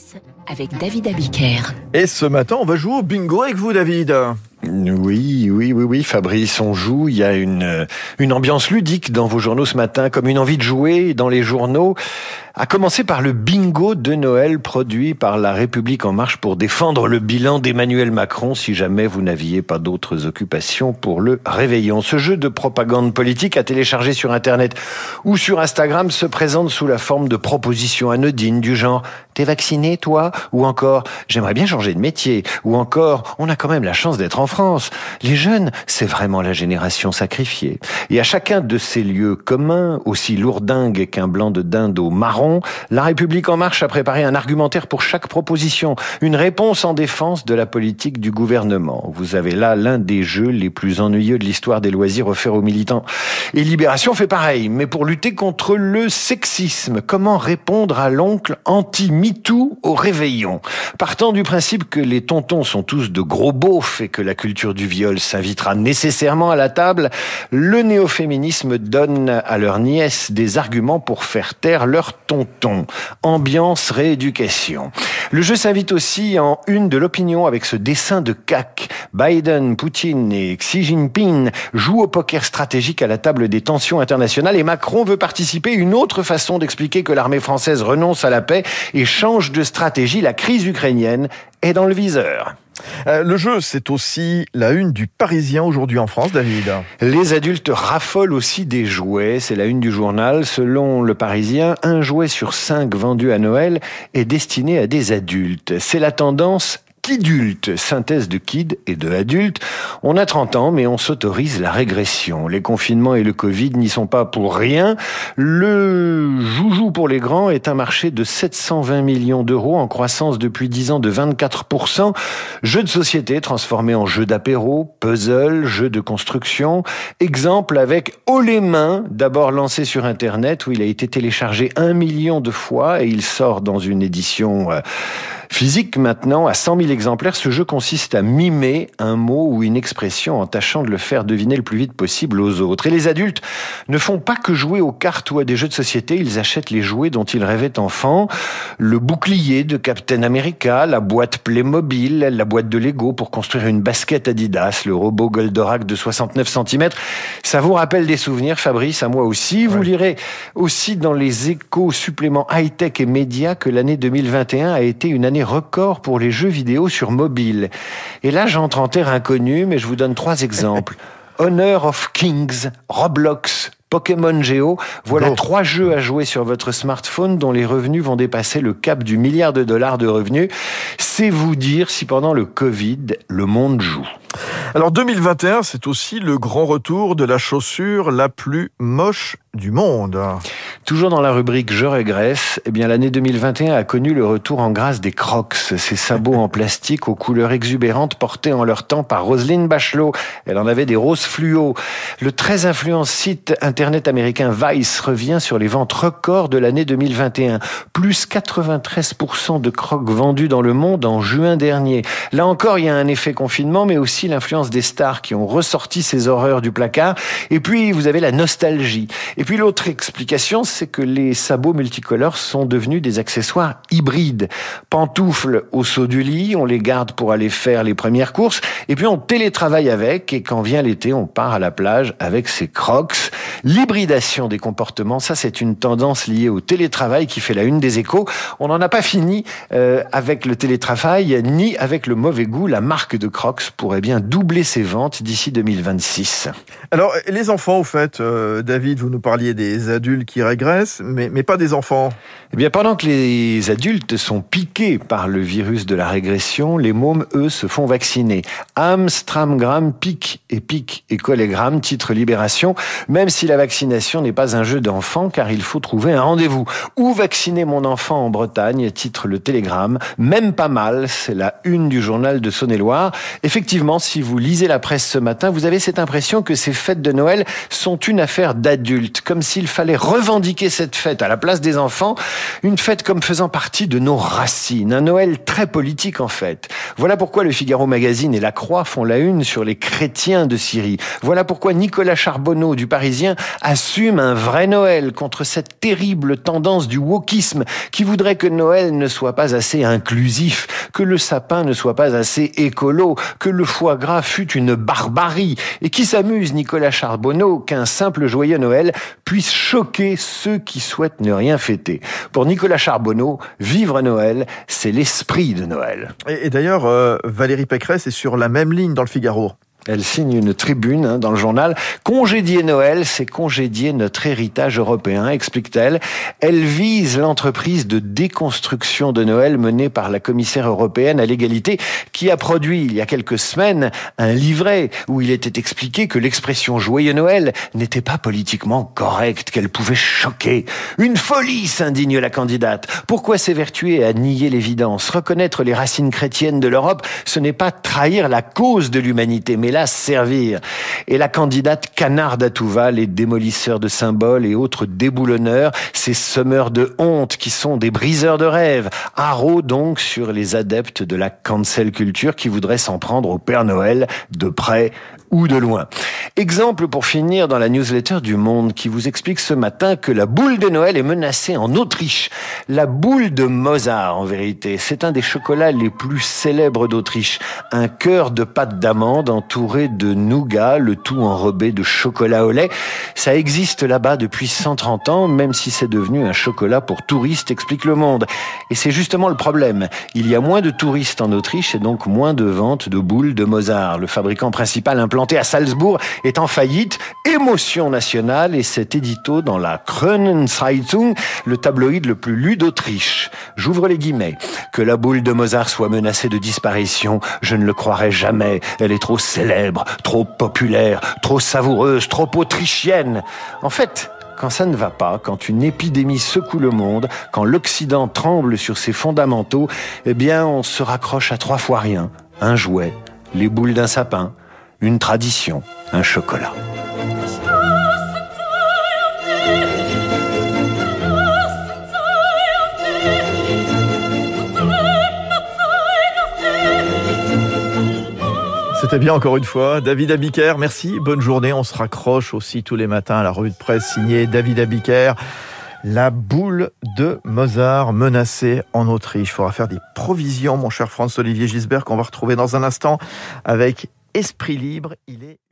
Express avec David Abiker. Et ce matin, on va jouer au bingo avec vous, David. Oui, Fabrice, on joue. Il y a une ambiance ludique dans vos journaux ce matin, comme une envie de jouer dans les journaux. À commencer par le bingo de Noël produit par La République en Marche pour défendre le bilan d'Emmanuel Macron si jamais vous n'aviez pas d'autres occupations pour le réveillon. Ce jeu de propagande politique à télécharger sur Internet ou sur Instagram se présente sous la forme de propositions anodines du genre « T'es vacciné, toi ?» ou encore « J'aimerais bien changer de métier » ou encore « On a quand même la chance d'être en France. Les jeunes, c'est vraiment la génération sacrifiée. » Et à chacun de ces lieux communs, aussi lourdingue qu'un blanc de dinde au marron, La République en Marche a préparé un argumentaire pour chaque proposition, une réponse en défense de la politique du gouvernement. Vous avez là l'un des jeux les plus ennuyeux de l'histoire des loisirs offerts aux militants. Et Libération fait pareil, mais pour lutter contre le sexisme. Comment répondre à l'oncle anti-MeToo au réveillon ? Partant du principe que les tontons sont tous de gros beaufs et que la culture du viol s'invitera nécessairement à la table, le néo-féminisme donne à leur nièce des arguments pour faire taire leur tonton. Ambiance rééducation. Le jeu s'invite aussi en une de l'opinion avec ce dessin de CAC. Biden, Poutine et Xi Jinping jouent au poker stratégique à la table des tensions internationales et Macron veut participer. Une autre façon d'expliquer que l'armée française renonce à la paix et change de stratégie. La crise ukrainienne est dans le viseur. Le jeu, c'est aussi la une du Parisien aujourd'hui en France, David. Les adultes raffolent aussi des jouets. C'est la une du journal. Selon Le Parisien, 1 jouet sur 5 vendu à Noël est destiné à des adultes. C'est la tendance Kidulte, synthèse de kid et de adulte. On a 30 ans, mais on s'autorise la régression. Les confinements et le Covid n'y sont pas pour rien. Le joujou pour les grands est un marché de 720 millions d'euros en croissance depuis 10 ans de 24%. Jeux de société transformés en jeux d'apéro, puzzle, jeux de construction. Exemple avec Haut les mains, d'abord lancé sur Internet où il a été téléchargé 1 million de fois et il sort dans une édition physique maintenant à 100 000 exemplaires. Ce jeu consiste à mimer un mot ou une expression en tâchant de le faire deviner le plus vite possible aux autres. Et les adultes ne font pas que jouer aux cartes ou à des jeux de société, ils achètent les jouets dont ils rêvaient enfant. Le bouclier de Captain America, la boîte Playmobil, la boîte de Lego pour construire une basket Adidas, le robot Goldorak de 69 cm. Ça vous rappelle des souvenirs, Fabrice, à moi aussi. Vous lirez aussi dans Les Échos, suppléments high-tech et médias, que l'année 2021 a été une année record pour les jeux vidéo sur mobile. Et là, j'entre en terre inconnue, mais je vous donne 3 exemples. Honor of Kings, Roblox, Pokémon GO. Voilà 3 jeux à jouer sur votre smartphone dont les revenus vont dépasser le cap du $1 billion de revenus. C'est vous dire si pendant le Covid, le monde joue. Alors 2021, c'est aussi le grand retour de la chaussure la plus moche du monde. Toujours dans la rubrique « Je régresse », eh bien l'année 2021 a connu le retour en grâce des Crocs, ces sabots en plastique aux couleurs exubérantes portés en leur temps par Roselyne Bachelot. Elle en avait des roses fluo. Le très influent site internet américain Vice revient sur les ventes records de l'année 2021. Plus 93% de Crocs vendus dans le monde en juin dernier. Là encore, il y a un effet confinement, mais aussi l'influence des stars qui ont ressorti ces horreurs du placard. Et puis, vous avez la nostalgie. Et puis, l'autre explication, c'est que les sabots multicolores sont devenus des accessoires hybrides. Pantoufles au saut du lit, on les garde pour aller faire les premières courses, et puis on télétravaille avec, et quand vient l'été, on part à la plage avec ses Crocs. L'hybridation des comportements, ça c'est une tendance liée au télétravail qui fait la une des Échos. On n'en a pas fini avec le télétravail, ni avec le mauvais goût. La marque de Crocs pourrait bien doubler ses ventes d'ici 2026. Alors, les enfants, au fait, David, vous nous parliez des adultes qui régressent, mais pas des enfants. Eh bien, pendant que les adultes sont piqués par le virus de la régression, les mômes, eux, se font vacciner. Amstramgram pique et collégramme, titre Libération, même si la vaccination n'est pas un jeu d'enfant, car il faut trouver un rendez-vous. Où vacciner mon enfant en Bretagne, titre Le Télégramme. Même pas mal, c'est la une du journal de Saône-et-Loire. Effectivement, si vous lisez la presse ce matin, vous avez cette impression que ces fêtes de Noël sont une affaire d'adultes, comme s'il fallait revendiquer cette fête à la place des enfants, une fête comme faisant partie de nos racines, un Noël très politique en fait. Voilà pourquoi Le Figaro magazine et La Croix font la une sur les chrétiens de Syrie. Voilà pourquoi Nicolas Charbonneau du Parisien citoyens assument un vrai Noël contre cette terrible tendance du wokisme qui voudrait que Noël ne soit pas assez inclusif, que le sapin ne soit pas assez écolo, que le foie gras fût une barbarie, et qui s'amuse, Nicolas Charbonneau, qu'un simple joyeux Noël puisse choquer ceux qui souhaitent ne rien fêter. Pour Nicolas Charbonneau, vivre Noël, c'est l'esprit de Noël. Et d'ailleurs, Valérie Pécresse est sur la même ligne dans Le Figaro. Elle signe une tribune dans le journal. « Congédier Noël, c'est congédier notre héritage européen », explique-t-elle. Elle vise l'entreprise de déconstruction de Noël menée par la commissaire européenne à l'égalité qui a produit, il y a quelques semaines, un livret où il était expliqué que l'expression « joyeux Noël » n'était pas politiquement correcte, qu'elle pouvait choquer. « Une folie », s'indigne la candidate. Pourquoi s'évertuer à nier l'évidence ? Reconnaître les racines chrétiennes de l'Europe, ce n'est pas trahir la cause de l'humanité, mais la servir. Et la candidate canarde à tout va les démolisseurs de symboles et autres déboulonneurs, ces semeurs de honte qui sont des briseurs de rêves. Haro donc sur les adeptes de la cancel culture qui voudraient s'en prendre au Père Noël de près ou de loin. Exemple pour finir dans la newsletter du Monde qui vous explique ce matin que la boule de Noël est menacée en Autriche. La boule de Mozart, en vérité, c'est un des chocolats les plus célèbres d'Autriche. Un cœur de pâte d'amande entouré de nougat, le tout enrobé de chocolat au lait. Ça existe là-bas depuis 130 ans, même si c'est devenu un chocolat pour touristes, explique Le Monde. Et c'est justement le problème. Il y a moins de touristes en Autriche et donc moins de ventes de boules de Mozart. Le fabricant principal implanté à Salzbourg est en faillite. Émotion nationale, et cet édito dans la Kronenzeitung, le tabloïd le plus lu d'Autriche. J'ouvre les guillemets. Que la boule de Mozart soit menacée de disparition, je ne le croirais jamais. Elle est trop célèbre, trop populaire, trop savoureuse, trop autrichienne. En fait, quand ça ne va pas, quand une épidémie secoue le monde, quand l'Occident tremble sur ses fondamentaux, eh bien, on se raccroche à trois fois rien. Un jouet, les boules d'un sapin, une tradition, un chocolat. C'était bien encore une fois. David Abiker, merci, bonne journée. On se raccroche aussi tous les matins à la revue de presse signée David Abiker. La boule de Mozart menacée en Autriche. Il faudra faire des provisions, mon cher Franz-Olivier Gisbert, qu'on va retrouver dans un instant avec Esprit Libre. Il est